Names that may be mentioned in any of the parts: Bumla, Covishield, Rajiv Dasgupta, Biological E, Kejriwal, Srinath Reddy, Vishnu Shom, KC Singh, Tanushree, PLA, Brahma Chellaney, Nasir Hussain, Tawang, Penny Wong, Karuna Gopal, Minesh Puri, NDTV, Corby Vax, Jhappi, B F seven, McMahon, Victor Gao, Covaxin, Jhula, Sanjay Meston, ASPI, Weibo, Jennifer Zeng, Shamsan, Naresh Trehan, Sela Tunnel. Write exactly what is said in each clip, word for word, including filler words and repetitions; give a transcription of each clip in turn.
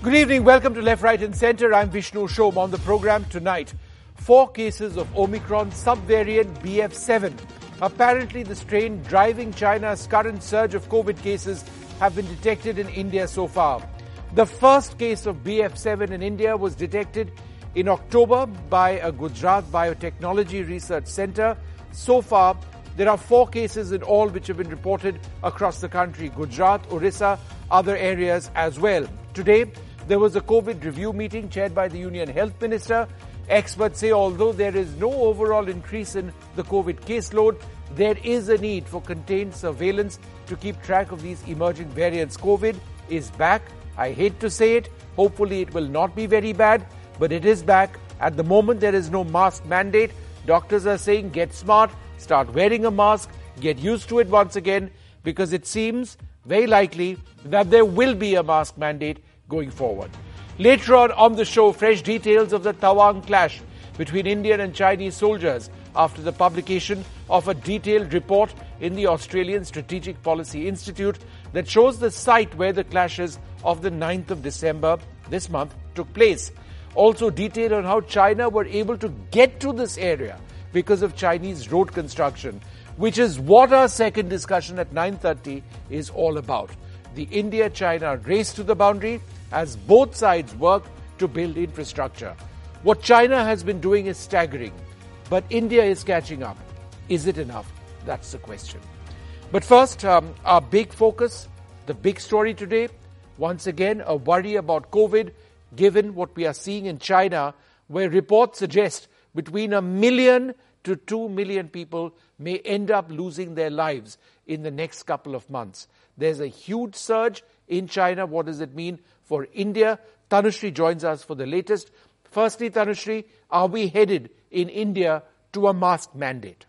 Good evening. Welcome to Left, Right and Centre. I'm Vishnu Shom. On the programme tonight, four cases of Omicron subvariant B F seven. Apparently, the strain driving China's current surge of COVID cases have been detected in India so far. The first case of B F seven in India was detected in October by a Gujarat Biotechnology Research Centre. So far, there are four cases in all which have been reported across the country, Gujarat, Orissa, other areas as well. Today, there was a COVID review meeting chaired by the Union Health Minister. Experts say although there is no overall increase in the COVID caseload, there is a need for contained surveillance to keep track of these emerging variants. COVID is back. I hate to say it. Hopefully it will not be very bad, but it is back. At the moment, there is no mask mandate. Doctors are saying get smart, start wearing a mask, get used to it once again, because it seems very likely that there will be a mask mandate going forward. Later on on the show, fresh details of the Tawang clash between Indian and Chinese soldiers after the publication of a detailed report in the Australian Strategic Policy Institute that shows the site where the clashes of the ninth of December this month took place. Also detail on how China were able to get to this area because of Chinese road construction, which is what our second discussion at nine thirty is all about. The India-China race to the boundary as both sides work to build infrastructure. What China has been doing is staggering, but India is catching up. Is it enough? That's the question. But first, um, our big focus, the big story today, once again, a worry about COVID, given what we are seeing in China, where reports suggest between a million to two million people may end up losing their lives in the next couple of months. There's a huge surge in China. What does it mean for India? Tanushree joins us for the latest. Firstly, Tanushree, are we headed in India to a mask mandate?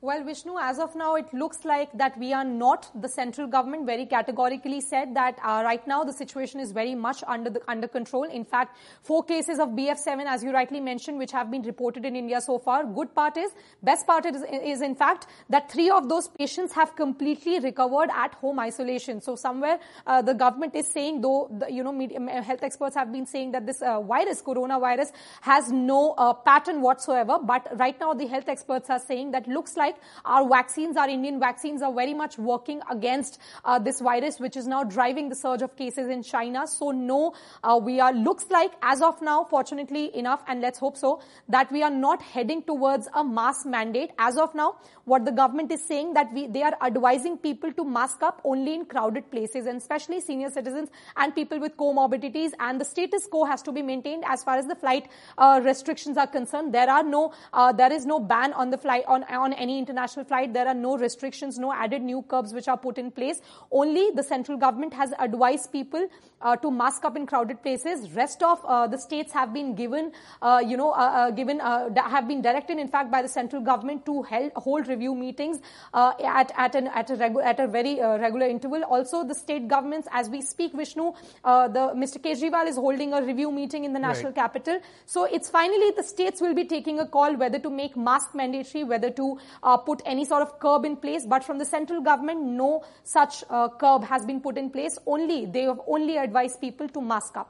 Well, Vishnu, as of now, it looks like that we are not. The central government very categorically said that uh, right now the situation is very much under the, under control. In fact, four cases of B F seven, as you rightly mentioned, which have been reported in India so far. Good part is, best part is, is in fact, that three of those patients have completely recovered at home isolation. So somewhere uh, the government is saying, though, the, you know, media, health experts have been saying that this uh, virus, coronavirus, has no uh, pattern whatsoever. But right now the health experts are saying that looks like our vaccines, our Indian vaccines are very much working against uh, this virus, which is now driving the surge of cases in China. So no, uh, we are, looks like as of now, fortunately enough, and let's hope so, that we are not heading towards a mask mandate. As of now, what the government is saying that we, they are advising people to mask up only in crowded places, and especially senior citizens and people with comorbidities, and the status quo has to be maintained as far as the flight uh, restrictions are concerned. There are no, uh, there is no ban on the flight, on, on any international flight. There are no restrictions, no added new curbs which are put in place. Only the central government has advised people uh, to mask up in crowded places. Rest of uh, the states have been given, uh, you know, uh, uh, given uh, have been directed, in fact, by the central government to held, hold review meetings uh, at at an at a regu- at a very uh, regular interval. Also, the state governments, as we speak, Vishnu, uh, the Mister Kejriwal is holding a review meeting in the national right. capital. So it's finally the states will be taking a call whether to make mask mandatory, whether to uh, Uh, put any sort of curb in place, but from the central government, no such uh, curb has been put in place. Only they have only advised people to mask up.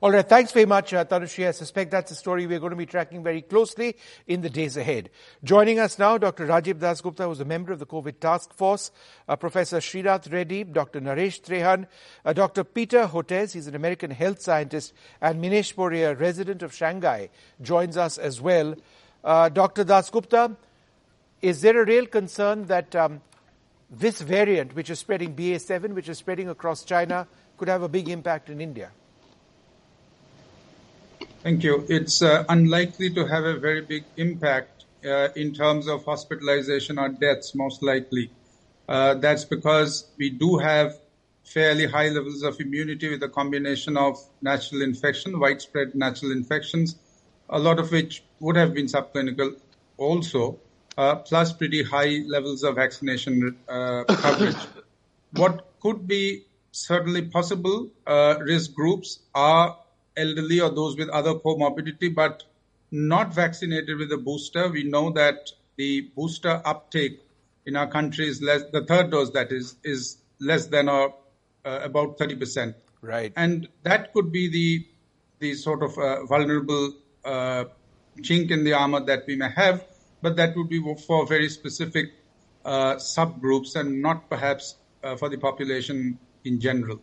All right, thanks very much, uh, Tanushree. I suspect that's a story we're going to be tracking very closely in the days ahead. Joining us now, Doctor Rajiv Dasgupta, who's a member of the COVID Task Force, uh, Professor Srinath Reddy, Doctor Naresh Trehan, uh, Doctor Peter Hotez, he's an American health scientist, and Minesh Puri, a resident of Shanghai, joins us as well. Uh, Doctor Dasgupta, is there a real concern that um, this variant, which is spreading, B A seven, which is spreading across China, could have a big impact in India? Thank you. It's uh, unlikely to have a very big impact uh, in terms of hospitalization or deaths, most likely. Uh, that's because we do have fairly high levels of immunity with a combination of natural infection, widespread natural infections, a lot of which would have been subclinical also. Uh, plus pretty high levels of vaccination uh, coverage. What could be certainly possible uh, risk groups are elderly or those with other comorbidity, but not vaccinated with a booster. We know that the booster uptake in our country is less, the third dose that is, is less than or uh, about thirty percent. Right. And that could be the the sort of uh, vulnerable uh, chink in the armor that we may have, but that would be for very specific uh, subgroups and not perhaps uh, for the population in general.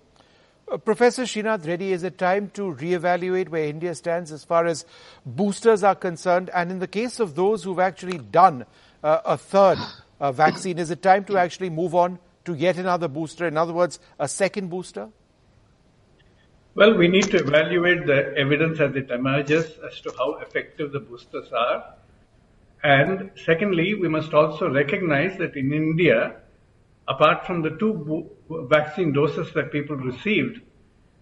Uh, Professor Srinath Reddy, is it time to reevaluate where India stands as far as boosters are concerned? And in the case of those who've actually done uh, a third uh, vaccine, is it time to actually move on to yet another booster? In other words, a second booster? Well, we need to evaluate the evidence as it emerges as to how effective the boosters are. And secondly, we must also recognize that in India, apart from the two bo- vaccine doses that people received,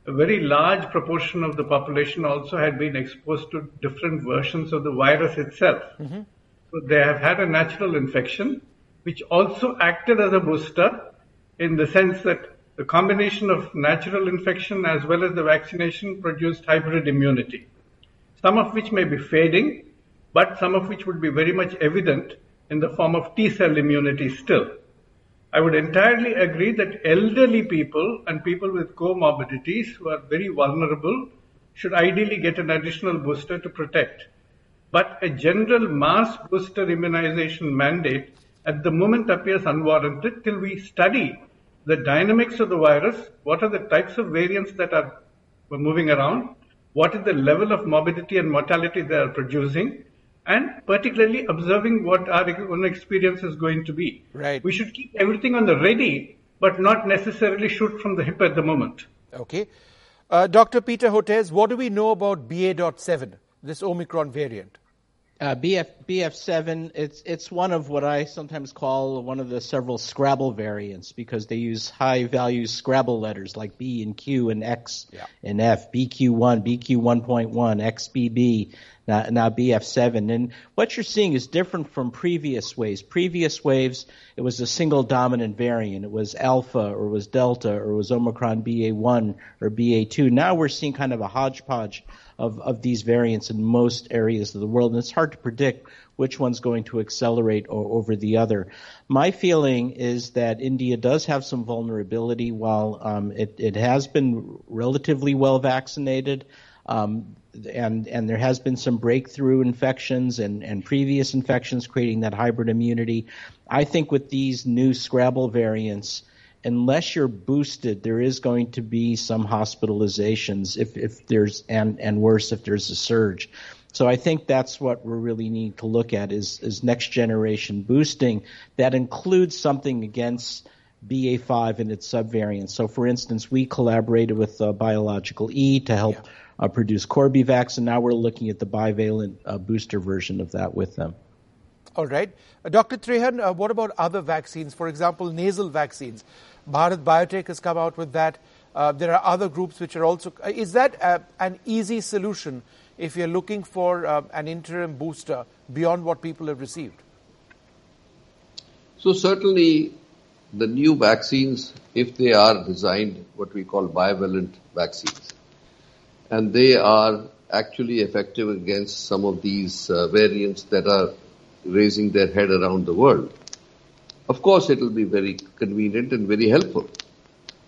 a very large proportion of the population also had been exposed to different versions of the virus itself. Mm-hmm. So they have had a natural infection, which also acted as a booster in the sense that the combination of natural infection as well as the vaccination produced hybrid immunity, some of which may be fading, but some of which would be very much evident in the form of T-cell immunity still. I would entirely agree that elderly people and people with comorbidities who are very vulnerable should ideally get an additional booster to protect. But a general mass booster immunization mandate at the moment appears unwarranted till we study the dynamics of the virus, what are the types of variants that are moving around, what is the level of morbidity and mortality they are producing, and particularly observing what our own experience is going to be. Right. We should keep everything on the ready, but not necessarily shoot from the hip at the moment. Okay. Uh, Doctor Peter Hotez, what do we know about B A point seven, this Omicron variant? Uh, B F, B F seven, it's it's one of what I sometimes call one of the several Scrabble variants because they use high-value Scrabble letters like B and Q and X yeah. and F, B Q one, B Q one point one, X B B, now, now B F seven. And what you're seeing is different from previous waves. Previous waves, it was a single dominant variant. It was Alpha or it was Delta or it was Omicron B A one or B A two. Now we're seeing kind of a hodgepodge Of, of these variants in most areas of the world, and it's hard to predict which one's going to accelerate or, over the other. My feeling is that India does have some vulnerability. While um, it, it has been relatively well vaccinated, um, and and there has been some breakthrough infections and, and previous infections creating that hybrid immunity, I think with these new Scrabble variants, unless you're boosted, there is going to be some hospitalizations if, if there's and, and worse if there's a surge. So I think that's what we really need to look at is, is next generation boosting that includes something against B A five and its subvariants. So for instance, we collaborated with uh, Biological E to help yeah. uh, produce Corby Vax, and now we're looking at the bivalent uh, booster version of that with them. All right. Uh, Doctor Trehan, uh, what about other vaccines? For example, nasal vaccines. Bharat Biotech has come out with that. Uh, there are other groups which are also... Uh, is that uh, an easy solution if you're looking for uh, an interim booster beyond what people have received? So certainly the new vaccines, if they are designed, what we call bivalent vaccines, and they are actually effective against some of these uh, variants that are raising their head around the world. Of course, it will be very convenient and very helpful.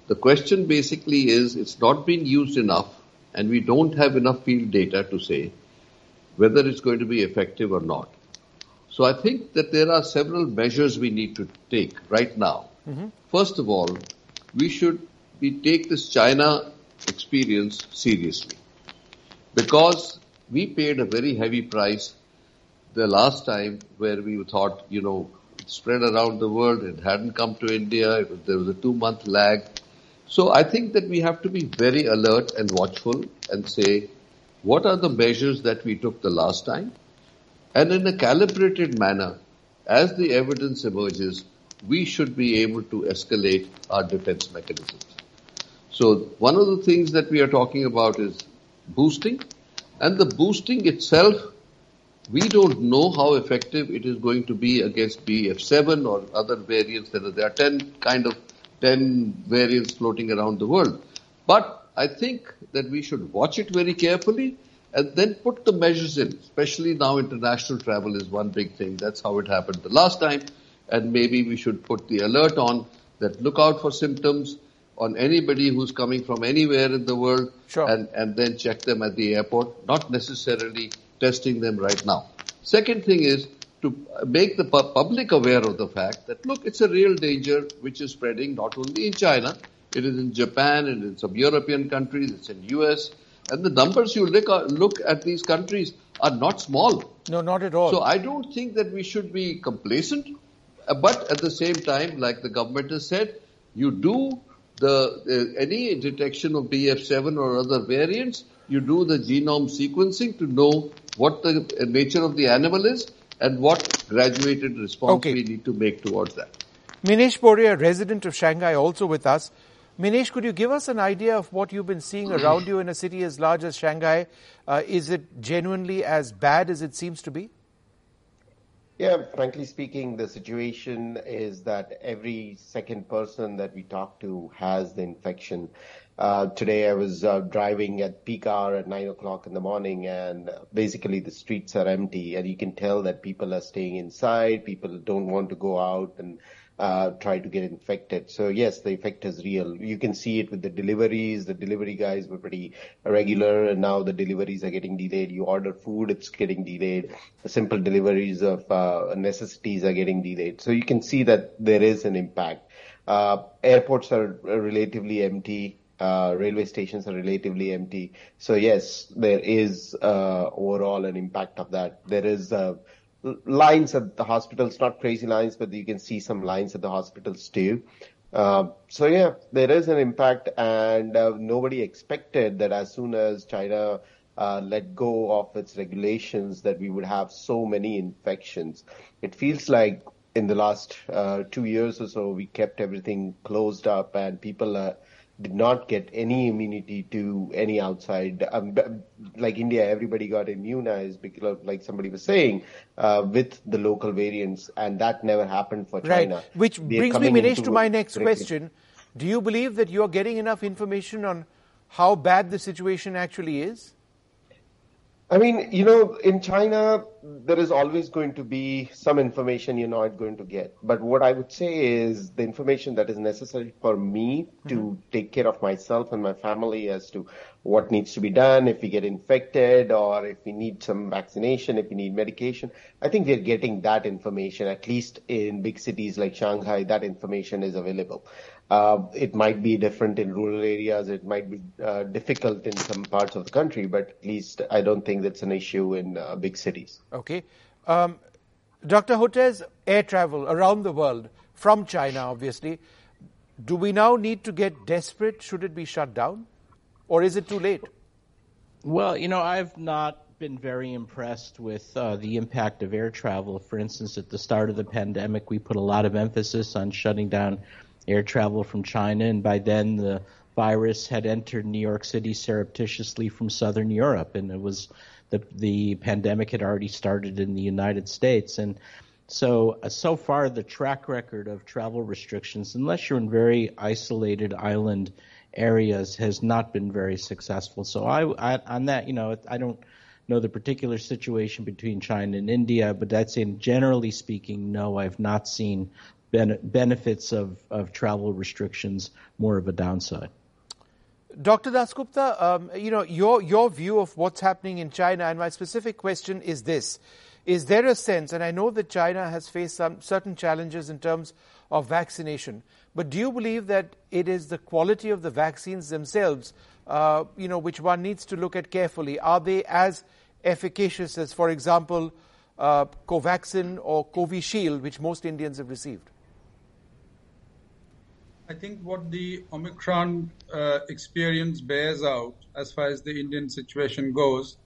The question basically is, it's not been used enough, and we don't have enough field data to say whether it's going to be effective or not. So I think that there are several measures we need to take right now. Mm-hmm. First of all, we should we take this China experience seriously, because we paid a very heavy price the last time where we thought, you know, it spread around the world, it hadn't come to India, it was, there was a two-month lag. So I think that we have to be very alert and watchful and say, what are the measures that we took the last time? And in a calibrated manner, as the evidence emerges, we should be able to escalate our defense mechanisms. So one of the things that we are talking about is boosting, and the boosting itself, we don't know how effective it is going to be against B F seven or other variants. There are ten kind of ten variants floating around the world. But I think that we should watch it very carefully and then put the measures in, especially now international travel is one big thing. That's how it happened the last time. And maybe we should put the alert on that look out for symptoms on anybody who's coming from anywhere in the world, sure. and, and then check them at the airport, not necessarily testing them right now. Second thing is to make the public aware of the fact that, look, it's a real danger which is spreading not only in China, it is in Japan and in some European countries, it's in U S, and the numbers you look, look at these countries are not small. No, not at all. So I don't think that we should be complacent. But at the same time, like the government has said, you do the uh, any detection of B F seven or other variants, you do the genome sequencing to know what the nature of the animal is and what graduated response okay. we need to make towards that. Minesh Puri, a resident of Shanghai, also with us. Minesh, could you give us an idea of what you've been seeing around you in a city as large as Shanghai? Uh, is it genuinely as bad as it seems to be? Yeah, frankly speaking, the situation is that every second person that we talk to has the infection. Uh, today I was uh, driving at peak hour at nine o'clock in the morning, and basically the streets are empty, and you can tell that people are staying inside, people don't want to go out and uh, try to get infected. So yes, the effect is real. You can see it with the deliveries. The delivery guys were pretty regular, and now the deliveries are getting delayed. You order food, it's getting delayed. The simple deliveries of uh, necessities are getting delayed. So you can see that there is an impact. Uh, airports are relatively empty. Uh, railway stations are relatively empty. So yes, there is uh, overall an impact of that. There is uh, lines at the hospitals, not crazy lines, but you can see some lines at the hospitals too. Uh, so yeah, there is an impact, and uh, nobody expected that as soon as China uh, let go of its regulations that we would have so many infections. It feels like in the last uh, two years or so, we kept everything closed up, and people are did not get any immunity to any outside, um, like India, everybody got immunized because, like somebody was saying, uh, with the local variants, and that never happened for China. Right, which They're brings me, Minesh, to my next question. Do you believe that you're getting enough information on how bad the situation actually is? I mean, you know, in China, there is always going to be some information you're not going to get. But what I would say is the information that is necessary for me to mm-hmm. take care of myself and my family as to what needs to be done, if we get infected or if we need some vaccination, if we need medication. I think we're getting that information, at least in big cities like Shanghai, that information is available. Uh, it might be different in rural areas. It might be uh, difficult in some parts of the country, but at least I don't think that's an issue in uh, big cities. Okay. Um, Doctor Hotez, air travel around the world, from China, obviously. Do we now need to get desperate? Should it be shut down? Or is it too late? Well, you know, I've not been very impressed with uh, the impact of air travel. For instance, at the start of the pandemic, we put a lot of emphasis on shutting down air travel from China, and by then the virus had entered New York City surreptitiously from southern Europe, and it was the the pandemic had already started in the United States. And so, uh, so far the track record of travel restrictions, unless you're in very isolated island areas, has not been very successful. So I, I on that, you know, I don't know the particular situation between China and India, but I'd say generally speaking, no, I've not seen benefits of, of travel restrictions, more of a downside. Doctor Dasgupta, um, you know, your, your view of what's happening in China, and my specific question is this. Is there a sense, and I know that China has faced some certain challenges in terms of vaccination, but do you believe that it is the quality of the vaccines themselves, uh, you know, which one needs to look at carefully? Are they as efficacious as, for example, uh, Covaxin or Covishield, which most Indians have received? I think what the Omicron uh, experience bears out, as far as the Indian situation goes,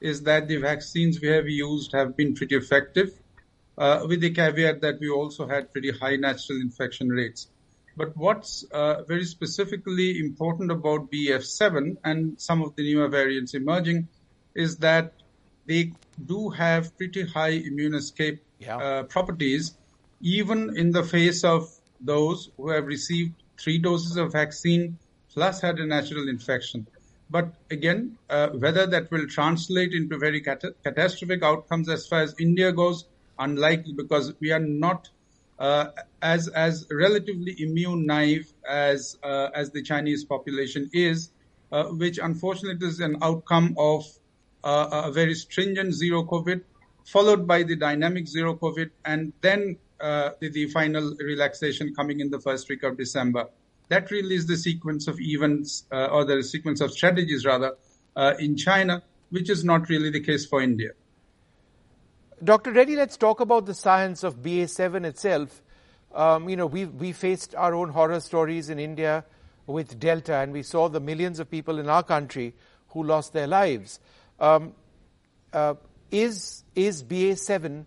is that the vaccines we have used have been pretty effective, uh, with the caveat that we also had pretty high natural infection rates. But what's uh, very specifically important about B F seven and some of the newer variants emerging is that they do have pretty high immune escape yeah. uh, properties, even in the face of those who have received three doses of vaccine plus had a natural infection. But again, uh, whether that will translate into very cat- catastrophic outcomes as far as India goes, unlikely, because we are not uh, as as relatively immune naive as uh, as the Chinese population is, uh, which unfortunately is an outcome of uh, a very stringent zero COVID, followed by the dynamic zero COVID, and then uh, the, the final relaxation coming in the first week of December. That really is the sequence of events, uh, or the sequence of strategies rather, uh, in China, which is not really the case for India. Doctor Reddy, let's talk about the science of B A seven itself. Um, you know, we we faced our own horror stories in India with Delta, and we saw the millions of people in our country who lost their lives. Um, uh, is is B A seven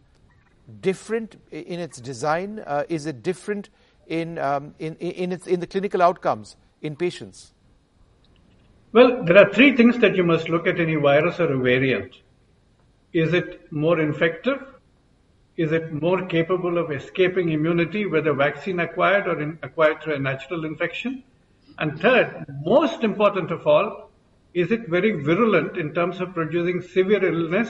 different in its design? Uh, is it different In, um, in in its in the clinical outcomes in patients? Well, there are three things that you must look at any virus or a variant. Is it more infective? Is it more capable of escaping immunity, whether vaccine acquired or in, acquired through a natural infection? And third, most important of all, is it very virulent in terms of producing severe illness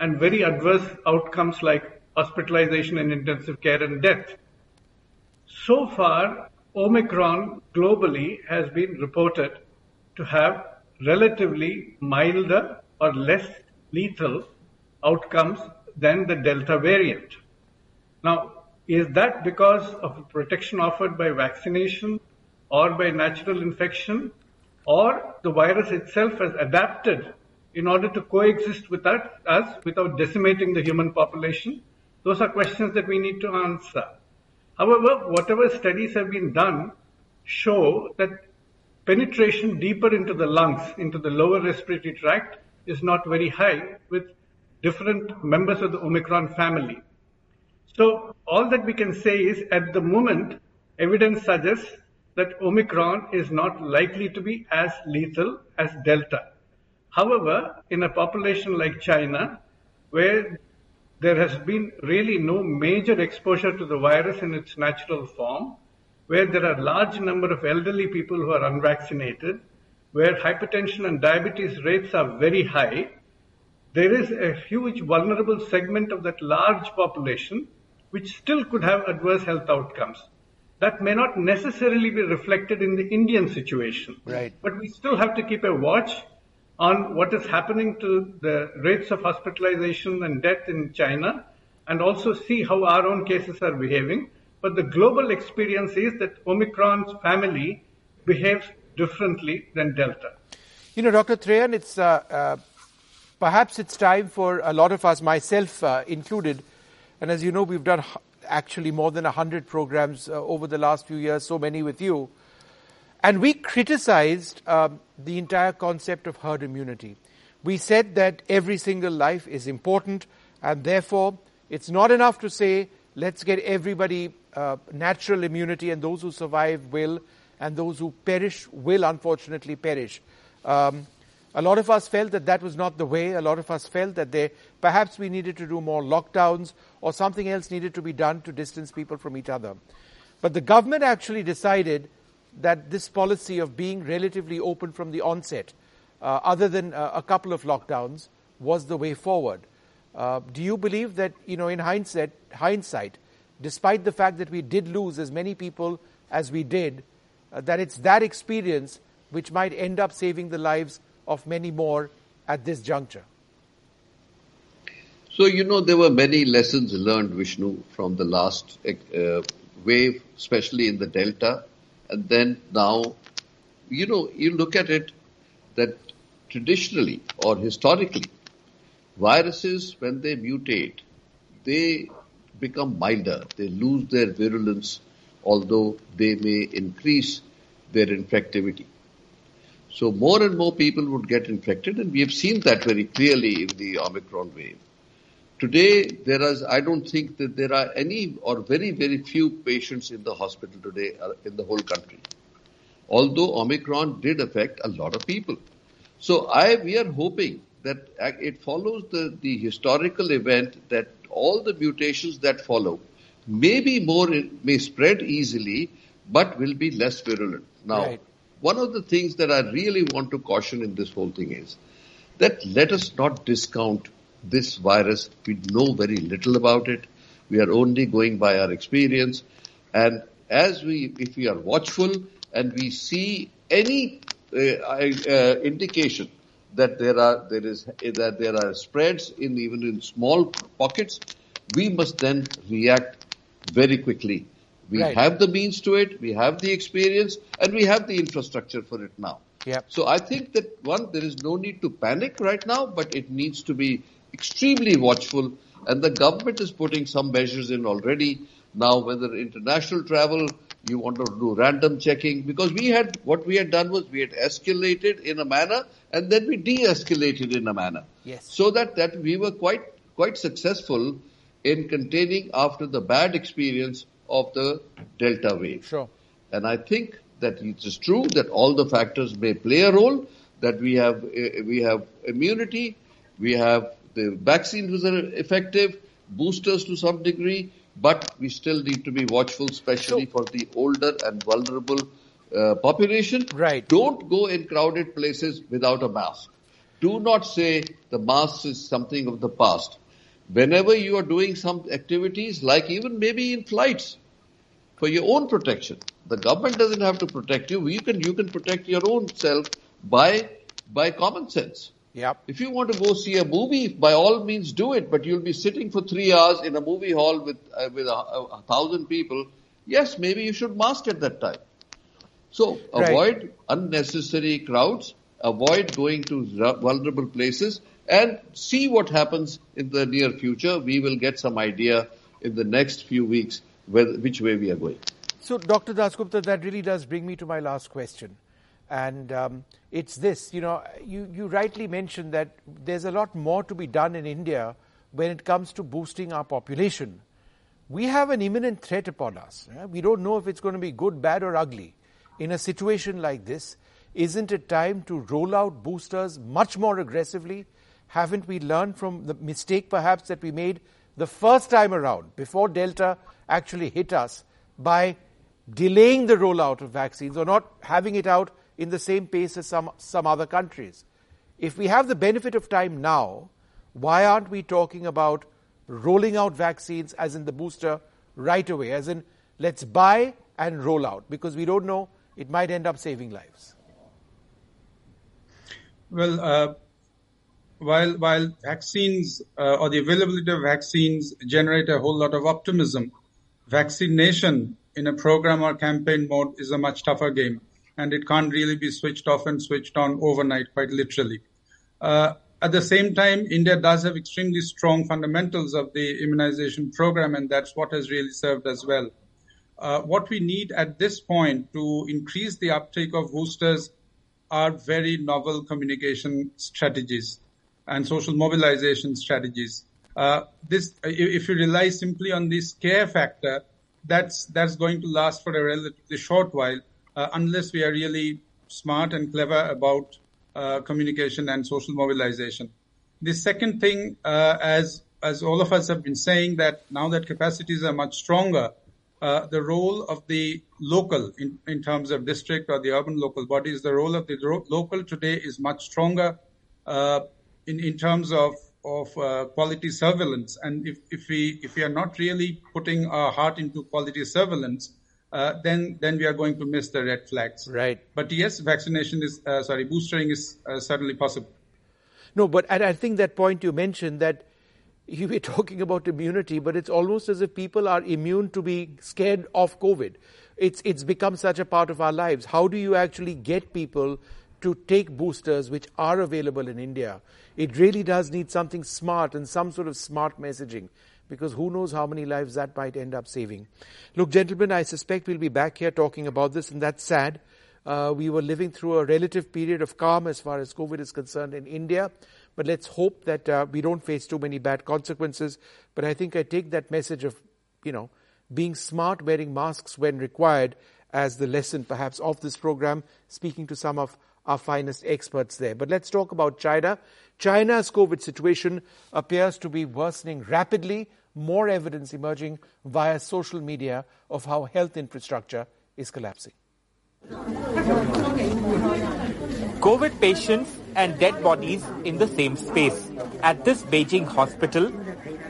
and very adverse outcomes like hospitalization and intensive care and death? So far, Omicron globally has been reported to have relatively milder or less lethal outcomes than the Delta variant. Now, is that because of protection offered by vaccination or by natural infection, or the virus itself has adapted in order to coexist with us without decimating the human population? Those are questions that we need to answer. However, whatever studies have been done show that penetration deeper into the lungs, into the lower respiratory tract, is not very high with different members of the Omicron family. So all that we can say is, at the moment, evidence suggests that Omicron is not likely to be as lethal as Delta. However, in a population like China, where there has been really no major exposure to the virus in its natural form, where there are large number of elderly people who are unvaccinated, where hypertension and diabetes rates are very high, there is a huge vulnerable segment of that large population which still could have adverse health outcomes. That may not necessarily be reflected in the Indian situation. Right. But we still have to keep a watch on what is happening to the rates of hospitalization and death in China, and also see how our own cases are behaving. But the global experience is that Omicron's family behaves differently than Delta. You know, Doctor Trehan, it's, uh, uh, perhaps it's time for a lot of us, myself uh, included, and as you know, we've done actually more than one hundred programs uh, over the last few years, so many with you. And we criticized um, the entire concept of herd immunity. We said that every single life is important, and therefore it's not enough to say, let's get everybody uh, natural immunity, and those who survive will, and those who perish will unfortunately perish. Um, a lot of us felt that that was not the way. A lot of us felt that they, perhaps we needed to do more lockdowns, or something else needed to be done to distance people from each other. But the government actually decided that this policy of being relatively open from the onset, uh, other than uh, a couple of lockdowns, was the way forward. Uh, do you believe that, you know, in hindsight, hindsight, despite the fact that we did lose as many people as we did, uh, that it's that experience which might end up saving the lives of many more at this juncture? So, you know, there were many lessons learned, Vishnu, from the last uh, wave, especially in the Delta. And then now, you know, you look at it that traditionally or historically, viruses, when they mutate, they become milder. They lose their virulence, although they may increase their infectivity. So more and more people would get infected, and we have seen that very clearly in the Omicron wave. Today, there is, I don't think that there are any or very, very few patients in the hospital today in the whole country, although Omicron did affect a lot of people. So I, we are hoping that it follows the, the historical event that all the mutations that follow may be more, may spread easily, but will be less virulent. Now, right. One of the things that I really want to caution in this whole thing is that let us not discount this virus. We know very little about it. We are only going by our experience. And as we, if we are watchful and we see any uh, uh, indication that there are there is that there are spreads in even in small pockets, we must then react very quickly. We right. have the means to it, we have the experience, and we have the infrastructure for it now. Yep. So I think that, one, there is no need to panic right now, but it needs to be extremely watchful. And the government is putting some measures in already. Now, whether international travel, you want to do random checking, because we had, what we had done was we had escalated in a manner and then we de-escalated in a manner. Yes. So that, that we were quite quite successful in containing after the bad experience of the Delta wave. Sure. And I think that it is true that all the factors may play a role, that we have uh, we have immunity, we have the vaccines which are effective, boosters to some degree, but we still need to be watchful, especially so, for the older and vulnerable uh, population. Right. Don't go in crowded places without a mask. Do not say the mask is something of the past. Whenever you are doing some activities, like even maybe in flights, for your own protection. The government doesn't have to protect you. You can you can protect your own self by by common sense. Yep. If you want to go see a movie, by all means do it, but you'll be sitting for three hours in a movie hall with uh, with a, a thousand people. Yes, maybe you should mask at that time. So right. avoid unnecessary crowds, avoid going to vulnerable places, and see what happens in the near future. We will get some idea in the next few weeks whether, which way we are going. So, Doctor Dasgupta, that really does bring me to my last question. And um, it's this, you know, you, you rightly mentioned that there's a lot more to be done in India when it comes to boosting our population. We have an imminent threat upon us. Right? We don't know if it's going to be good, bad or ugly. In a situation like this, isn't it time to roll out boosters much more aggressively? Haven't we learned from the mistake perhaps that we made the first time around before Delta actually hit us by delaying the rollout of vaccines or not having it out in the same pace as some, some other countries? If we have the benefit of time now, why aren't we talking about rolling out vaccines as in the booster right away, as in let's buy and roll out, because we don't know, it might end up saving lives? Well, uh, While while vaccines uh, or the availability of vaccines generate a whole lot of optimism, vaccination in a program or campaign mode is a much tougher game, and it can't really be switched off and switched on overnight, quite literally. Uh, at the same time, India does have extremely strong fundamentals of the immunization program, and that's what has really served us well. Uh, what we need at this point to increase the uptake of boosters are very novel communication strategies and social mobilization strategies. Uh, this, if you rely simply on the scare factor, that's that's going to last for a relatively short while, uh, unless we are really smart and clever about uh, communication and social mobilization. The second thing, uh, as as all of us have been saying, that now that capacities are much stronger, uh, the role of the local, in, in terms of district or the urban local bodies, the role of the ro- local today is much stronger, uh, In, in terms of, of uh, quality surveillance. And if, if we if we are not really putting our heart into quality surveillance, uh, then then we are going to miss the red flags. Right. But yes, vaccination is, uh, sorry, boostering is uh, certainly possible. No, but and I think that point you mentioned, that you were talking about immunity, but it's almost as if people are immune to being scared of COVID. It's it's become such a part of our lives. How do you actually get people to take boosters which are available in India? It really does need something smart and some sort of smart messaging, because who knows how many lives that might end up saving. Look, gentlemen, I suspect we'll be back here talking about this, and that's sad. Uh, we were living through a relative period of calm as far as COVID is concerned in India, but let's hope that uh, we don't face too many bad consequences. But I think I take that message of, you know, being smart, wearing masks when required, as the lesson perhaps of this program, speaking to some of our finest experts there. But let's talk about China. China's COVID situation appears to be worsening rapidly. More evidence emerging via social media of how health infrastructure is collapsing. COVID patients and dead bodies in the same space at this Beijing hospital.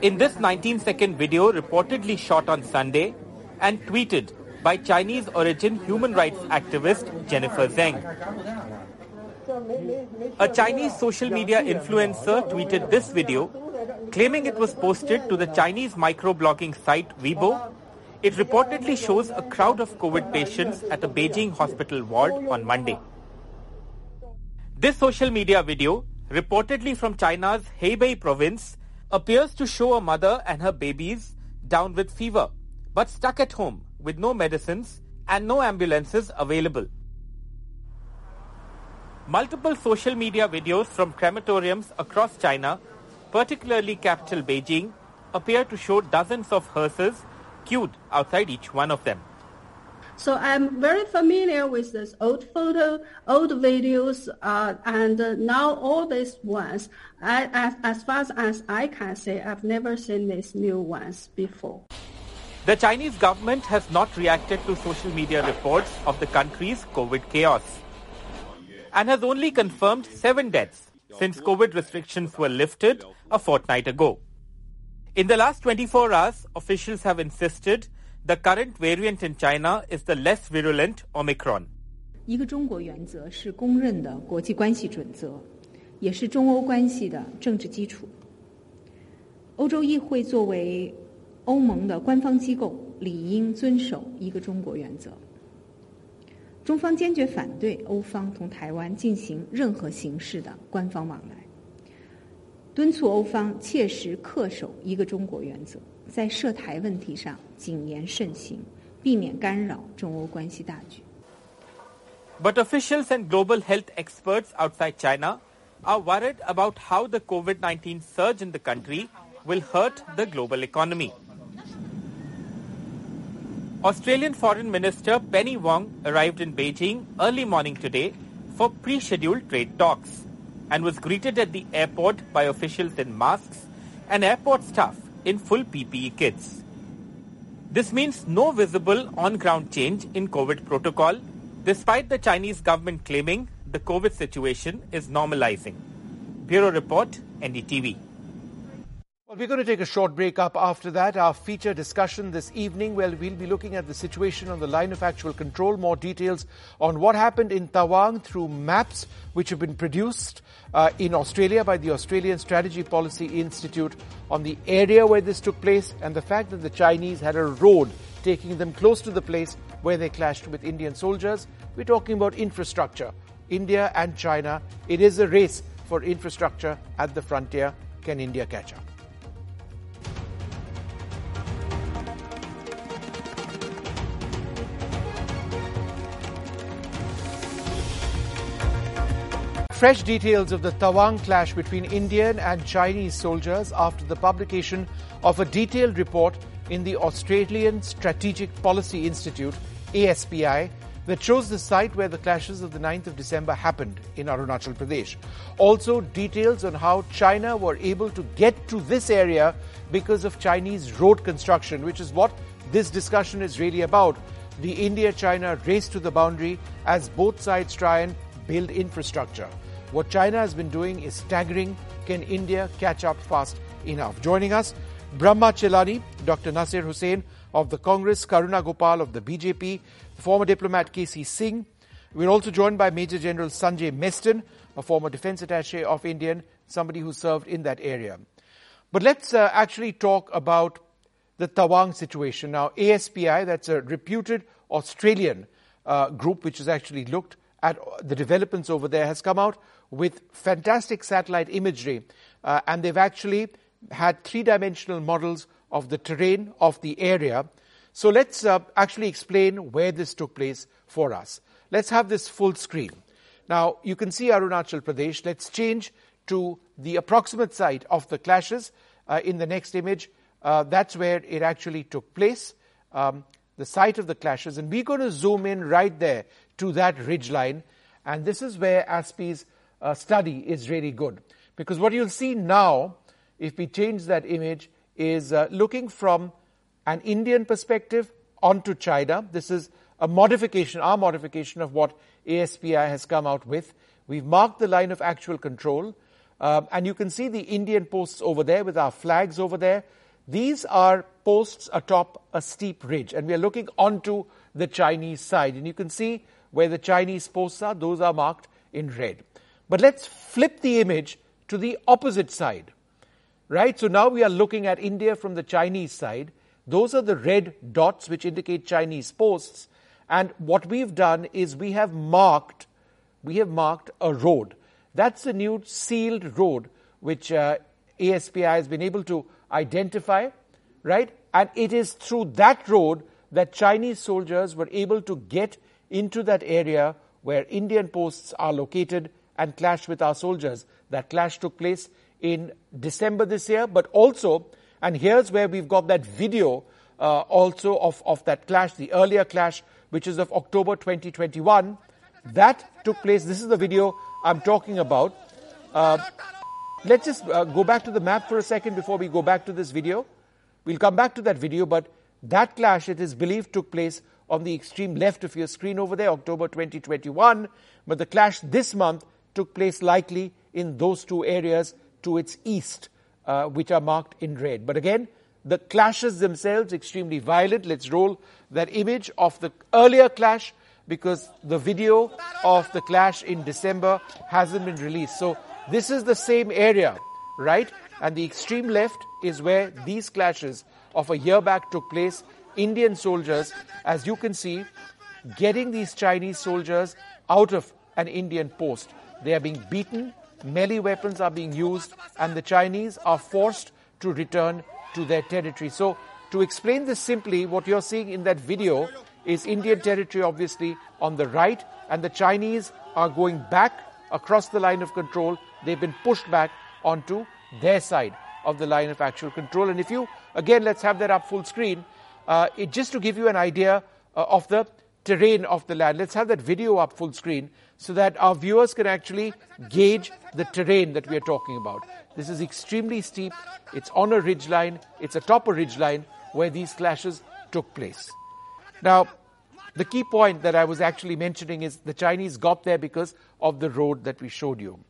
In this nineteen second video reportedly shot on Sunday and tweeted by Chinese origin human rights activist Jennifer Zeng. A Chinese social media influencer tweeted this video, claiming it was posted to the Chinese microblogging site Weibo. It reportedly shows a crowd of COVID patients at a Beijing hospital ward on Monday. This social media video, reportedly from China's Hebei province, appears to show a mother and her babies down with fever, but stuck at home with no medicines and no ambulances available. Multiple social media videos from crematoriums across China, particularly capital Beijing, appear to show dozens of hearses queued outside each one of them. So I'm very familiar with this old photo, old videos, uh, and uh, now all these ones. I, as, as far as I can say, I've never seen these new ones before. The Chinese government has not reacted to social media reports of the country's COVID chaos and has only confirmed seven deaths since COVID restrictions were lifted a fortnight ago. In the last twenty-four hours, officials have insisted the current variant in China is the less virulent Omicron. But officials and global health experts outside China are worried about how the COVID nineteen surge in the country will hurt the global economy. Australian Foreign Minister Penny Wong arrived in Beijing early morning today for pre-scheduled trade talks and was greeted at the airport by officials in masks and airport staff in full P P E kits. This means no visible on-ground change in COVID protocol, despite the Chinese government claiming the COVID situation is normalizing. Bureau Report, N D T V. Well, we're going to take a short break. Up after that, our feature discussion this evening, where we'll be looking at the situation on the line of actual control, more details on what happened in Tawang through maps which have been produced uh, in Australia by the Australian Strategy Policy Institute on the area where this took place and the fact that the Chinese had a road taking them close to the place where they clashed with Indian soldiers. We're talking about infrastructure. India and China, it is a race for infrastructure at the frontier. Can India catch up? Fresh details of the Tawang clash between Indian and Chinese soldiers after the publication of a detailed report in the Australian Strategic Policy Institute, A S P I, that shows the site where the clashes of the ninth of December happened in Arunachal Pradesh. Also, details on how China were able to get to this area because of Chinese road construction, which is what this discussion is really about. The India-China race to the boundary as both sides try and build infrastructure. What China has been doing is staggering. Can India catch up fast enough? Joining us, Brahma Chellaney, Doctor Nasir Hussain of the Congress, Karuna Gopal of the B J P, former diplomat K C Singh. We're also joined by Major General Sanjay Meston, a former defense attaché of India, somebody who served in that area. But let's uh, actually talk about the Tawang situation. Now, A S P I, that's a reputed Australian uh, group which has actually looked at the developments over there, has come out with fantastic satellite imagery. Uh, and they've actually had three-dimensional models of the terrain of the area. So let's uh, actually explain where this took place for us. Let's have this full screen. Now, you can see Arunachal Pradesh. Let's change to the approximate site of the clashes uh, in the next image. Uh, that's where it actually took place, um, the site of the clashes. And we're going to zoom in right there to that ridgeline. And this is where A S P I's uh, study is really good. Because what you'll see now, if we change that image, is uh, looking from an Indian perspective onto China. This is a modification, our modification of what A S P I has come out with. We've marked the line of actual control. Uh, and you can see the Indian posts over there with our flags over there. These are posts atop a steep ridge. And we are looking onto the Chinese side. And you can see where the Chinese posts are. Those are marked in red. But let's flip the image to the opposite side. Right? So now we are looking at India from the Chinese side. Those are the red dots which indicate Chinese posts. And what we've done is we have marked, we have marked a road. That's the new sealed road which uh, A S P I has been able to identify, right? And it is through that road that Chinese soldiers were able to get into that area where Indian posts are located and clash with our soldiers. That clash took place in December this year, but also, and here's where we've got that video uh, also of, of that clash, the earlier clash, which is of October twenty twenty-one. That took place. This is the video I'm talking about. Uh, let's just uh, go back to the map for a second before we go back to this video. We'll come back to that video, but that clash, it is believed, took place on the extreme left of your screen over there, October twenty twenty-one. But the clash this month took place likely in those two areas to its east, uh, which are marked in red. But again, the clashes themselves, extremely violent. Let's roll that image of the earlier clash, because the video of the clash in December hasn't been released. So this is the same area, right? And the extreme left is where these clashes of a year back took place. Indian soldiers, as you can see, getting these Chinese soldiers out of an Indian post. They are being beaten, melee weapons are being used, and the Chinese are forced to return to their territory. So, to explain this simply, what you're seeing in that video is Indian territory, obviously, on the right, and the Chinese are going back across the line of control. They've been pushed back onto their side of the line of actual control. And if you, again, let's have that up full screen, uh, it, just to give you an idea uh, of the terrain of the land. Let's have that video up full screen so that our viewers can actually gauge the terrain that we are talking about. This is extremely steep. It's on a ridgeline. It's atop a ridgeline where these clashes took place. Now, the key point that I was actually mentioning is the Chinese got there because of the road that we showed you.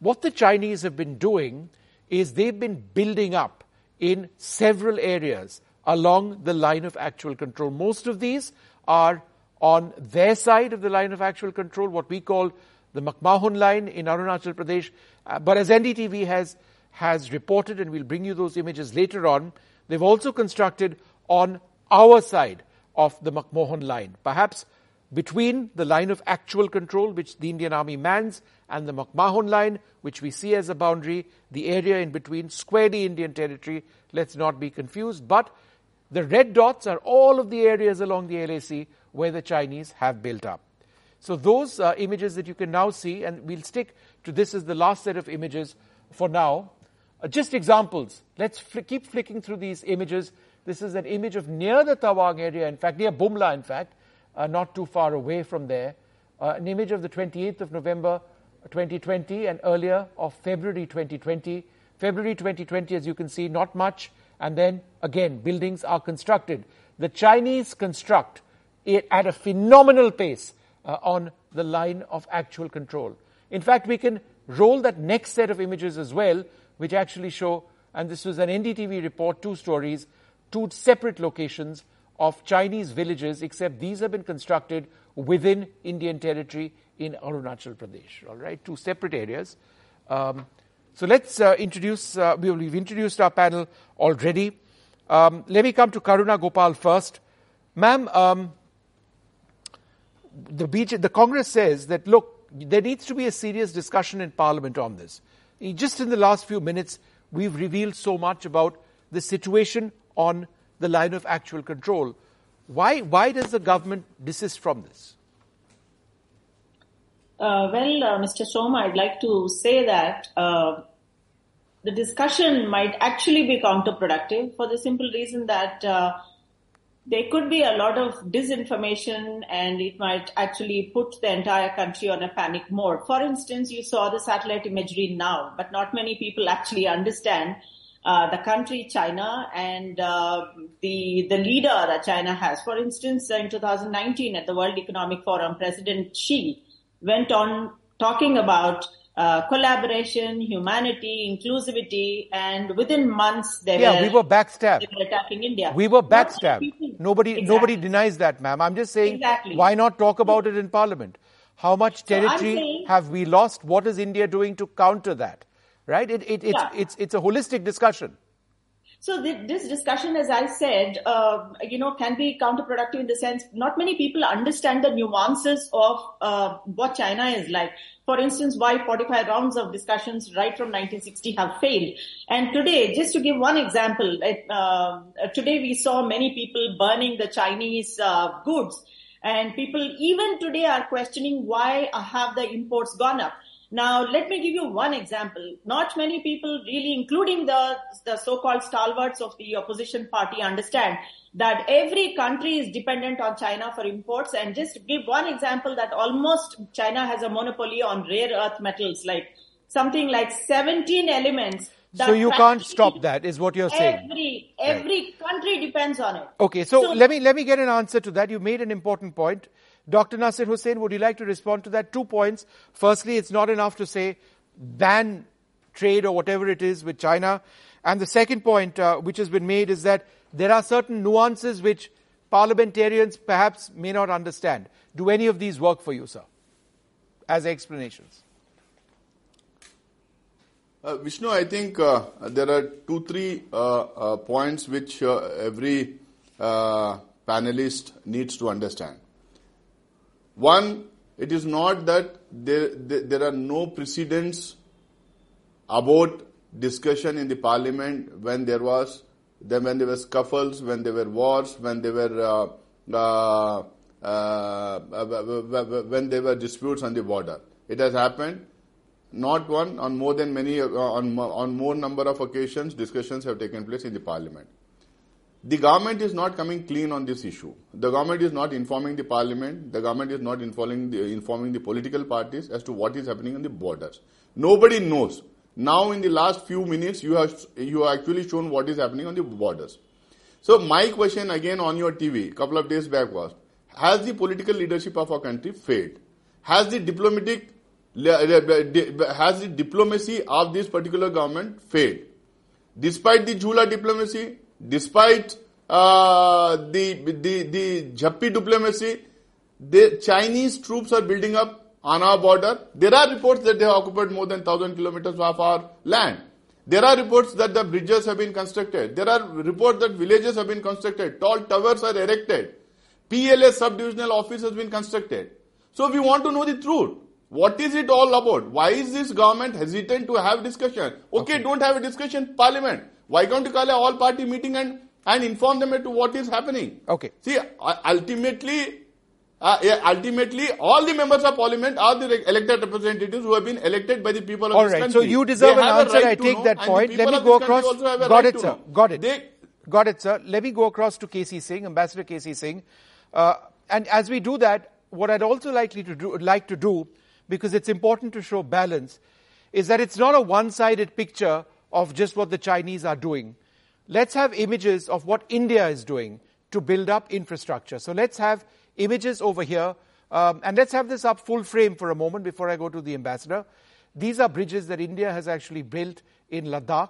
What the Chinese have been doing is they've been building up in several areas along the line of actual control. Most of these are on their side of the line of actual control, what we call the McMahon line in Arunachal Pradesh. Uh, but as N D T V has, has reported, and we'll bring you those images later on, they've also constructed on our side of the McMahon line, perhaps between the line of actual control, which the Indian Army mans, and the McMahon line, which we see as a boundary, the area in between, squarely Indian territory. Let's not be confused. But the red dots are all of the areas along the L A C where the Chinese have built up. So those uh, images that you can now see, and we'll stick to this as the last set of images for now, are just examples. Let's fl- keep flicking through these images. This is an image of near the Tawang area, in fact, near Bumla, in fact, uh, not too far away from there. Uh, an image of the twenty-eighth of November twenty twenty and earlier of February twenty twenty. February twenty twenty, as you can see, not much. And then, again, buildings are constructed. The Chinese construct it at a phenomenal pace uh, on the line of actual control. In fact, we can roll that next set of images as well, which actually show, and this was an N D T V report, two stories, two separate locations of Chinese villages, except these have been constructed within Indian territory in Arunachal Pradesh, all right? Two separate areas. Um, So let's uh, introduce, uh, we've introduced our panel already. Um, let me come to Karuna Gopal first. Ma'am, um, the, B J, the Congress says that, look, there needs to be a serious discussion in Parliament on this. Just in the last few minutes, we've revealed so much about the situation on the line of actual control. Why, why does the government desist from this? Uh, well, uh, Mister Shom, I'd like to say that uh, the discussion might actually be counterproductive for the simple reason that uh, there could be a lot of disinformation and it might actually put the entire country on a panic mode. For instance, you saw the satellite imagery now, but not many people actually understand uh, the country, China, and uh, the, the leader that China has. For instance, in twenty nineteen at the World Economic Forum, President Xi went on talking about uh, collaboration, humanity, inclusivity, and within months they yeah, were... Yeah, we were backstabbed. They were attacking India. We were backstabbed. Nobody, exactly. nobody denies that, ma'am. I'm just saying, exactly. why not talk about it in Parliament? How much territory so saying, have we lost? What is India doing to counter that? Right? It, it, it's, yeah. it's, it's a holistic discussion. So th- this discussion, as I said, uh, you know, can be counterproductive in the sense not many people understand the nuances of uh, what China is like. For instance, why forty-five rounds of discussions right from nineteen sixty have failed. And today, just to give one example, uh, today we saw many people burning the Chinese uh, goods. And people even today are questioning why have the imports gone up. Now, let me give you one example. Not many people really, including the, the so-called stalwarts of the opposition party, understand that every country is dependent on China for imports. And just to give one example that almost China has a monopoly on rare earth metals, like something like seventeen elements. So you can't stop that, is what you're saying. Every, every right. country depends on it. Okay, so, so let me, let me get an answer to that. You made an important point. Doctor Nasir Hussain, would you like to respond to that? Two points. Firstly, it's not enough to say ban trade or whatever it is with China. And the second point uh, which has been made is that there are certain nuances which parliamentarians perhaps may not understand. Do any of these work for you, sir, as explanations? Uh, Vishnu, I think uh, there are two, three uh, uh, points which uh, every uh, panelist needs to understand. One, it is not that there, there, there are no precedents about discussion in the parliament when there was, then when there were scuffles, when there were wars, when there were uh, uh, uh, when there were disputes on the border. It has happened not one on more than many uh, on on more number of occasions. Discussions have taken place in the parliament. The government is not coming clean on this issue. The government is not informing the parliament. The government is not informing the, informing the political parties as to what is happening on the borders. Nobody knows. Now, in the last few minutes, you have you have actually shown what is happening on the borders. So, my question again on your T V a couple of days back was: has the political leadership of our country failed? Has the diplomatic has the diplomacy of this particular government failed? Despite the Jhula diplomacy. Despite uh, the the the Jhappi diplomacy, the Chinese troops are building up on our border. There are reports that they have occupied more than one thousand kilometers of our land. There are reports that the bridges have been constructed. There are reports that villages have been constructed. Tall towers are erected. P L A subdivisional office has been constructed. So we want to know the truth. What is it all about? Why is this government hesitant to have discussion? Okay, okay. Don't have a discussion, parliament. Why can't you call an all-party meeting and, and inform them as to what is happening? Okay. See, ultimately, uh, ultimately, all the members of parliament are the elected representatives who have been elected by the people of all this right. country. All right. So you deserve they an answer. Right I take know, that point. Let me go across. Got right it, sir. Got it. They... Got it, sir. Let me go across to K C Singh, Ambassador K C Singh. Uh, and as we do that, what I'd also likely to do, like to do, because it's important to show balance, is that it's not a one-sided picture of just what the Chinese are doing. Let's have images of what India is doing to build up infrastructure. So let's have images over here. Um, and let's have this up full frame for a moment before I go to the ambassador. These are bridges that India has actually built in Ladakh.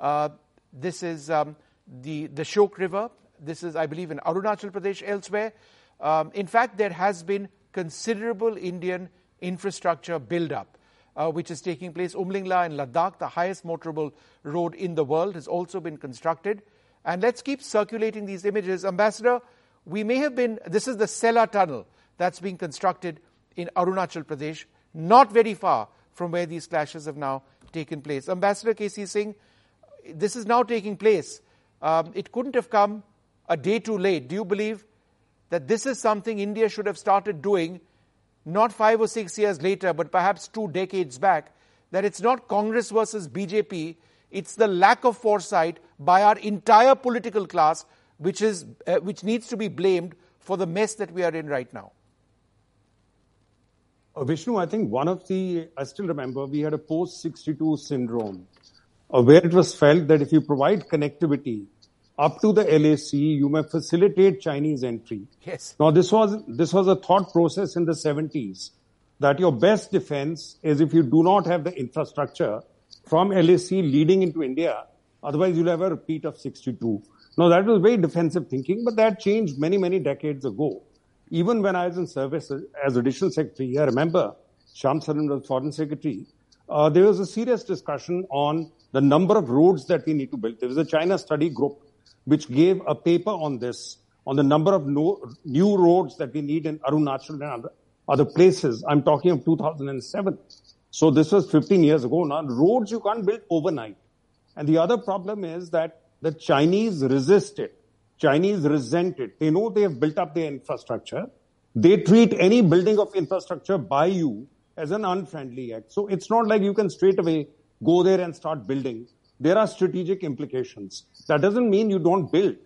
Uh, this is um, the, the Shok River. This is, I believe, in Arunachal Pradesh, elsewhere. Um, in fact, there has been considerable Indian infrastructure build-up. Uh, which is taking place. Umlingla in Ladakh, the highest motorable road in the world, has also been constructed. And let's keep circulating these images. Ambassador, we may have been... This is the Sela Tunnel that's being constructed in Arunachal Pradesh, not very far from where these clashes have now taken place. Ambassador K C Singh, this is now taking place. Um, it couldn't have come a day too late. Do you believe that this is something India should have started doing not five or six years later, but perhaps two decades back, that it's not Congress versus B J P, it's the lack of foresight by our entire political class, which is uh, which needs to be blamed for the mess that we are in right now? Uh, Vishnu, I think one of the, I still remember, we had a post sixty-two syndrome, uh, where it was felt that if you provide connectivity up to the L A C, you may facilitate Chinese entry. Yes. Now, this was this was a thought process in the seventies. that your best defense is if you do not have the infrastructure from L A C leading into India, otherwise you'll have a repeat of sixty-two. Now, that was very defensive thinking, but that changed many, many decades ago. Even when I was in service as Additional Secretary, I remember Shamsan was Foreign Secretary, uh, there was a serious discussion on the number of roads that we need to build. There was a China study group which gave a paper on this, on the number of no, new roads that we need in Arunachal and other, other places. I'm talking of two thousand seven. So this was fifteen years ago. Now, roads you can't build overnight. And the other problem is that the Chinese resisted. Chinese resented. They know they have built up their infrastructure. They treat any building of infrastructure by you as an unfriendly act. So it's not like you can straight away go there and start building. There are strategic implications. That doesn't mean you don't build,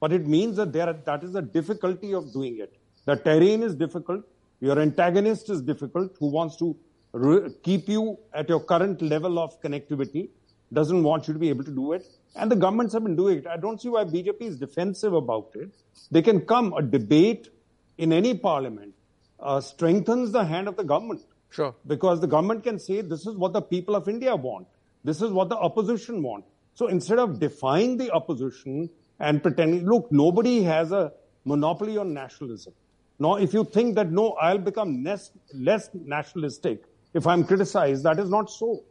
but it means that there are, that is the difficulty of doing it. The terrain is difficult. Your antagonist is difficult, who wants to re- keep you at your current level of connectivity, doesn't want you to be able to do it. And the governments have been doing it. I don't see why B J P is defensive about it. They can come. A debate in any parliament uh, strengthens the hand of the government. Sure. Because the government can say, this is what the people of India want. This is what the opposition want. So instead of defying the opposition and pretending, look, nobody has a monopoly on nationalism. Now, if you think that, no, I'll become less, less nationalistic if I'm criticized, that is not so.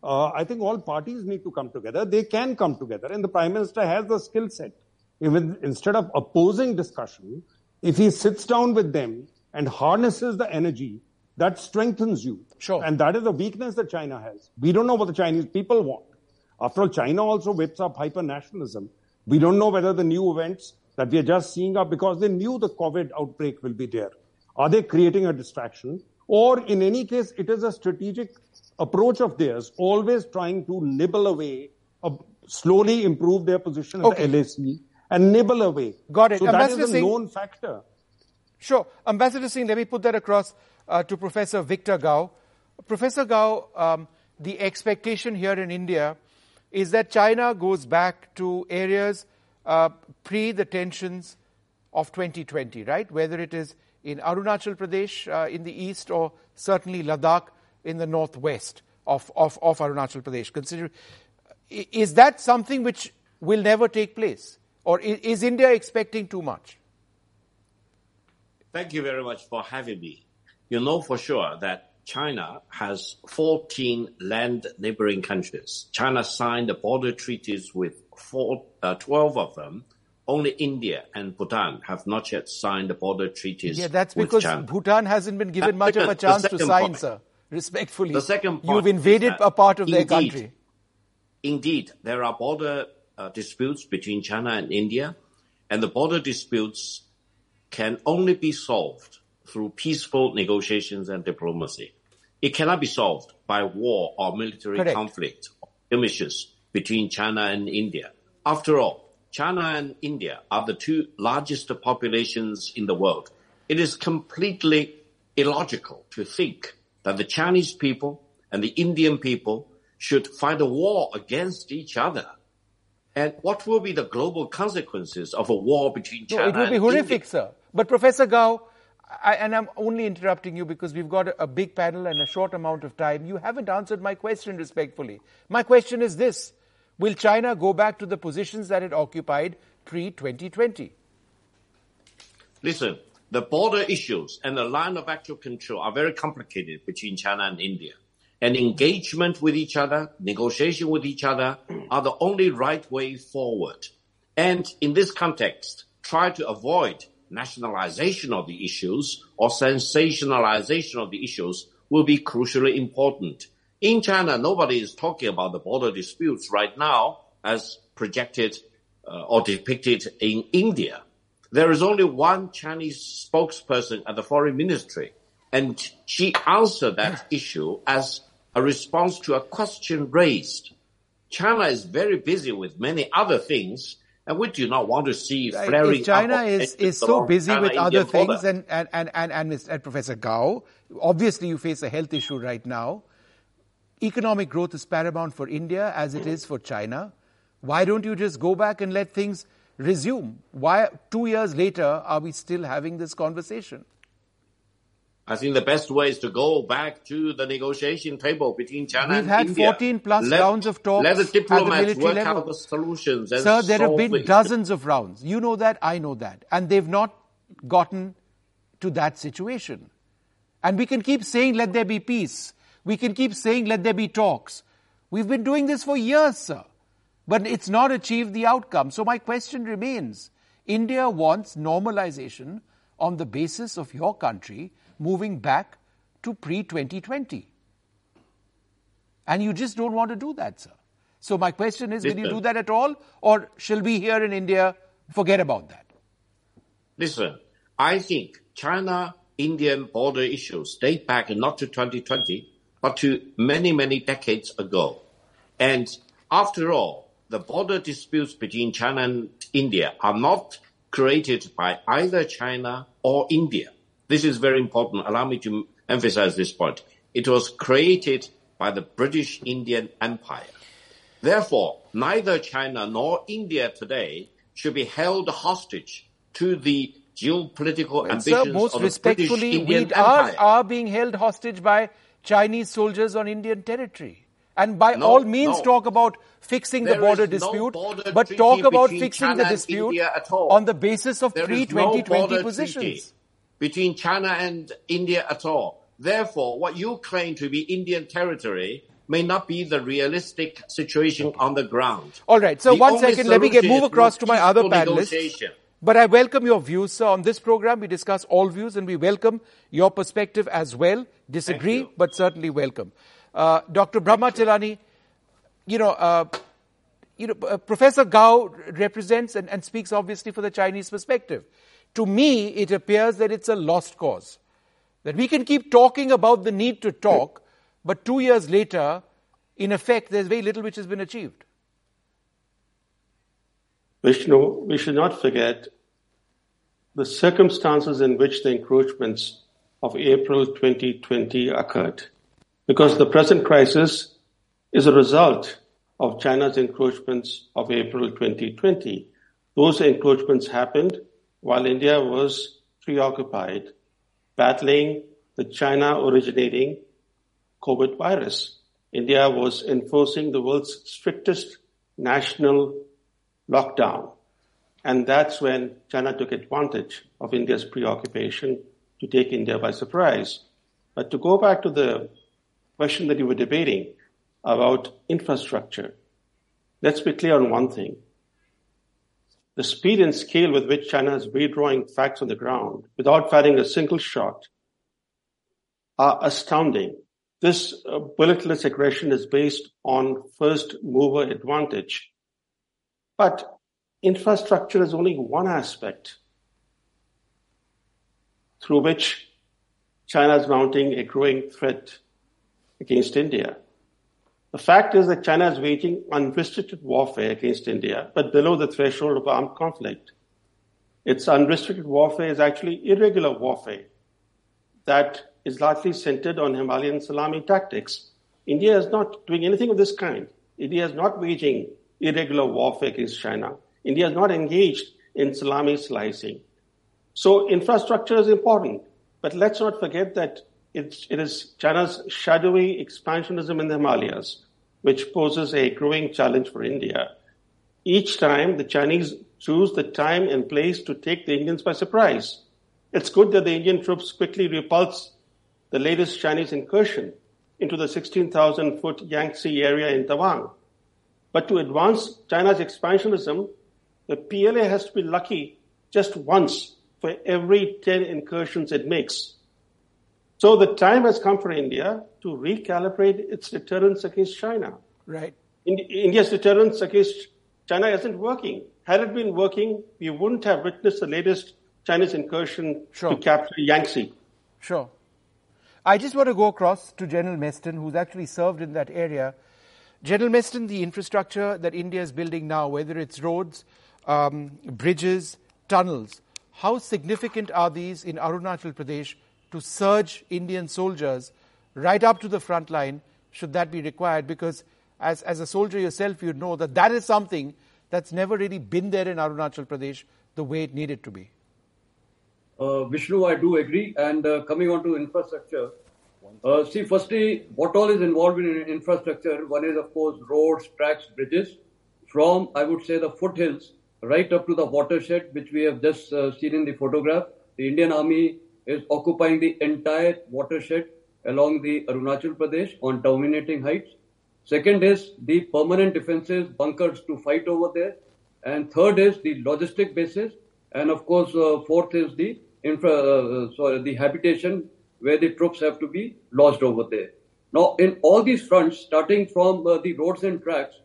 Uh, I think all parties need to come together. They can come together. And the Prime Minister has the skill set. Even instead of opposing discussion, if he sits down with them and harnesses the energy, that strengthens you. Sure. And that is the weakness that China has. We don't know what the Chinese people want. After all, China also whips up hyper-nationalism. We don't know whether the new events that we are just seeing are because they knew the COVID outbreak will be there. Are they creating a distraction? Or in any case, it is a strategic approach of theirs, always trying to nibble away, uh, slowly improve their position at okay. the L A C and nibble away. Got it. So Ambassador that is a Singh, known factor. Sure. Ambassador Singh, let me put that across uh, to Professor Victor Gao. Professor Gao, um, the expectation here in India is that China goes back to areas uh, pre the tensions of twenty twenty, right? Whether it is in Arunachal Pradesh uh, in the east or certainly Ladakh in the northwest of, of, of Arunachal Pradesh. Consider, is that something which will never take place? Or is, is India expecting too much? Thank you very much for having me. You know for sure that China has fourteen land neighboring countries. China signed the border treaties with four, uh, twelve of them. Only India and Bhutan have not yet signed the border treaties with China. Yeah, that's because Bhutan hasn't been given much of a chance to sign, sir. Respectfully, the second point you've invaded a part of indeed, their country. Indeed, there are border uh, disputes between China and India, and the border disputes can only be solved through peaceful negotiations and diplomacy. It cannot be solved by war or military Correct. conflict or skirmishes between China and India. After all, China and India are the two largest populations in the world. It is completely illogical to think that the Chinese people and the Indian people should fight a war against each other. And what will be the global consequences of a war between China and India? No, it will be horrific, India? sir. But Professor Gao, I, and I'm only interrupting you because we've got a, a big panel and a short amount of time. You haven't answered my question respectfully. My question is this. Will China go back to the positions that it occupied pre twenty twenty? Listen. The border issues and the line of actual control are very complicated between China and India. And engagement with each other, negotiation with each other are the only right way forward. And in this context, try to avoid nationalization of the issues or sensationalization of the issues will be crucially important. In China, nobody is talking about the border disputes right now as projected uh, or depicted in India. There is only one Chinese spokesperson at the foreign ministry, and she answered that issue as a response to a question raised. China is very busy with many other things, and we do not want to see flaring if China up. China is, is so busy China, with Indian other things, and, and, and, and, and, and Professor Gao, obviously you face a health issue right now. Economic growth is paramount for India as it is for China. Why don't you just go back and let things resume? Why, two years later, are we still having this conversation? I think the best way is to go back to the negotiation table between China We've and India. We've had fourteen plus let, rounds of talks let the diplomats at the military work level. Out the solutions. And Sir, there have been it. dozens of rounds. You know that, I know that. And they've not gotten to that situation. And we can keep saying, let there be peace. We can keep saying, let there be talks. We've been doing this for years, sir. But it's not achieved the outcome. So my question remains, India wants normalization on the basis of your country moving back to pre twenty twenty. And you just don't want to do that, sir. So my question is, Listen. will you do that at all? Or shall we here in India forget about that? Listen, I think China-Indian border issues date back not to twenty twenty, but to many, many decades ago. And after all, the border disputes between China and India are not created by either China or India. This is very important. Allow me to emphasize this point. It was created by the British Indian Empire. Therefore, neither China nor India today should be held hostage to the geopolitical ambitions sir, most of the British Indian Empire. Ours are being held hostage by Chinese soldiers on Indian territory. And by no, all means, no. talk about fixing there the border dispute, no border but talk about fixing China the dispute on the basis of pre twenty twenty no positions. Treaty. Between China and India at all. Therefore, what you claim to be Indian territory may not be the realistic situation on the ground. All right. So the one second, let me get move across to my other panelists. But I welcome your views, sir. On this program, we discuss all views and we welcome your perspective as well. Disagree, but certainly welcome. Uh, Doctor Brahma Chellaney, you know, uh, you know, uh, Professor Gao represents and, and speaks obviously for the Chinese perspective. To me, it appears that it's a lost cause. That we can keep talking about the need to talk, but two years later, in effect, there's very little which has been achieved. Vishnu, we should not forget the circumstances in which the encroachments of April twenty twenty occurred. Because the present crisis is a result of China's encroachments of April twenty twenty. Those encroachments happened while India was preoccupied battling the China-originating COVID virus. India was enforcing the world's strictest national lockdown. And that's when China took advantage of India's preoccupation to take India by surprise. But to go back to the question that you were debating about infrastructure, let's be clear on one thing. The speed and scale with which China is redrawing facts on the ground without firing a single shot are astounding. This uh, bulletless aggression is based on first mover advantage. But infrastructure is only one aspect through which China is mounting a growing threat against India. The fact is that China is waging unrestricted warfare against India, but below the threshold of armed conflict. Its unrestricted warfare is actually irregular warfare that is largely centered on Himalayan salami tactics. India is not doing anything of this kind. India is not waging irregular warfare against China. India is not engaged in salami slicing. So infrastructure is important, but let's not forget that It, it is China's shadowy expansionism in the Himalayas, which poses a growing challenge for India. Each time, the Chinese choose the time and place to take the Indians by surprise. It's good that the Indian troops quickly repulse the latest Chinese incursion into the sixteen thousand foot Yangtze area in Tawang. But to advance China's expansionism, the P L A has to be lucky just once for every ten incursions it makes. So the time has come for India to recalibrate its deterrence against China. Right. In, India's deterrence against China isn't working. Had it been working, we wouldn't have witnessed the latest Chinese incursion sure. to capture Yangtze. Sure. I just want to go across to General Meston, who's actually served in that area. General Meston, the infrastructure that India is building now, whether it's roads, um, bridges, tunnels, how significant are these in Arunachal Pradesh to surge Indian soldiers right up to the front line, should that be required? Because as, as a soldier yourself, you know that that is something that's never really been there in Arunachal Pradesh the way it needed to be. uh, Vishnu, I do agree. And uh, coming on to infrastructure, uh, see, firstly, what all is involved in infrastructure? One is, of course, roads, tracks, bridges, from, I would say, the foothills right up to the watershed, which we have just uh, seen in the photograph. The Indian Army is occupying the entire watershed along the Arunachal Pradesh on dominating heights. Second is the permanent defenses, bunkers to fight over there. And third is the logistic basis. And of course, uh, fourth is the infra, uh, sorry, the habitation where the troops have to be lodged over there. Now, in all these fronts, starting from uh, the roads and tracks,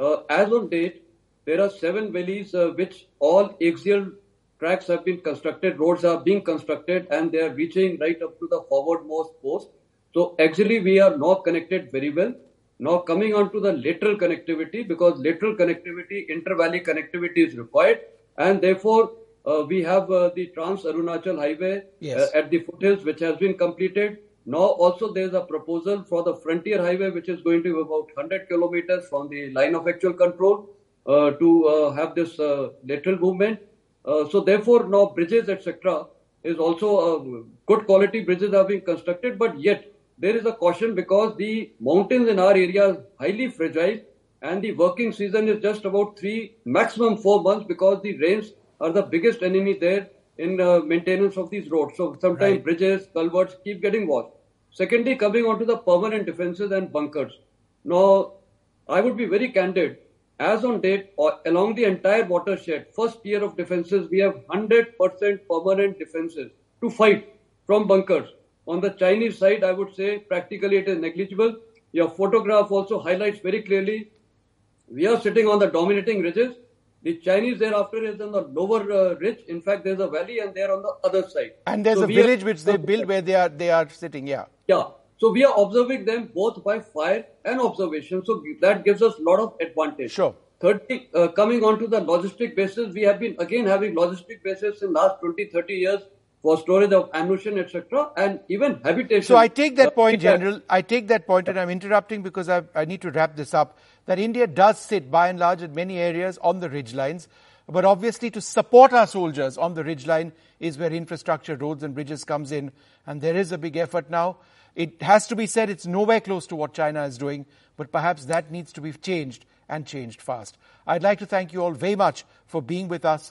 uh, as on date, there are seven valleys uh, which all axial tracks have been constructed, roads are being constructed, and they are reaching right up to the forwardmost post. So actually, we are not connected very well. Now coming on to the lateral connectivity, because lateral connectivity, inter-valley connectivity is required, and therefore uh, we have uh, the Trans-Arunachal Highway yes. uh, at the foothills, which has been completed. Now also there is a proposal for the Frontier Highway, which is going to be about one hundred kilometers from the line of actual control uh, to uh, have this uh, lateral movement. Uh, so therefore now bridges, et cetera is also uh, good quality bridges are being constructed, but yet there is a caution because the mountains in our area are highly fragile and the working season is just about three, maximum four months because the rains are the biggest enemy there in uh, maintenance of these roads. So sometimes right. bridges, culverts keep getting washed. Secondly, coming on to the permanent defences and bunkers. Now, I would be very candid. As on date, or along the entire watershed, first tier of defences, we have one hundred percent permanent defences to fight from bunkers. On the Chinese side, I would say practically it is negligible. Your photograph also highlights very clearly. We are sitting on the dominating ridges. The Chinese thereafter is on the lower uh, ridge. In fact, there's a valley and they're on the other side. And there's so a village are, which they build where they are they are sitting, yeah. Yeah. So we are observing them both by fire and observation. So that gives us a lot of advantage. Sure. Thirdly, uh, coming on to the logistic bases, we have been again having logistic bases in last twenty, thirty years. For storage of ammunition, et cetera, and even habitation. So I take that point, General. I take that point, and I'm interrupting because I, I need to wrap this up, that India does sit, by and large, in many areas on the ridgelines, but obviously to support our soldiers on the ridgeline is where infrastructure, roads and bridges comes in, and there is a big effort now. It has to be said it's nowhere close to what China is doing, but perhaps that needs to be changed and changed fast. I'd like to thank you all very much for being with us.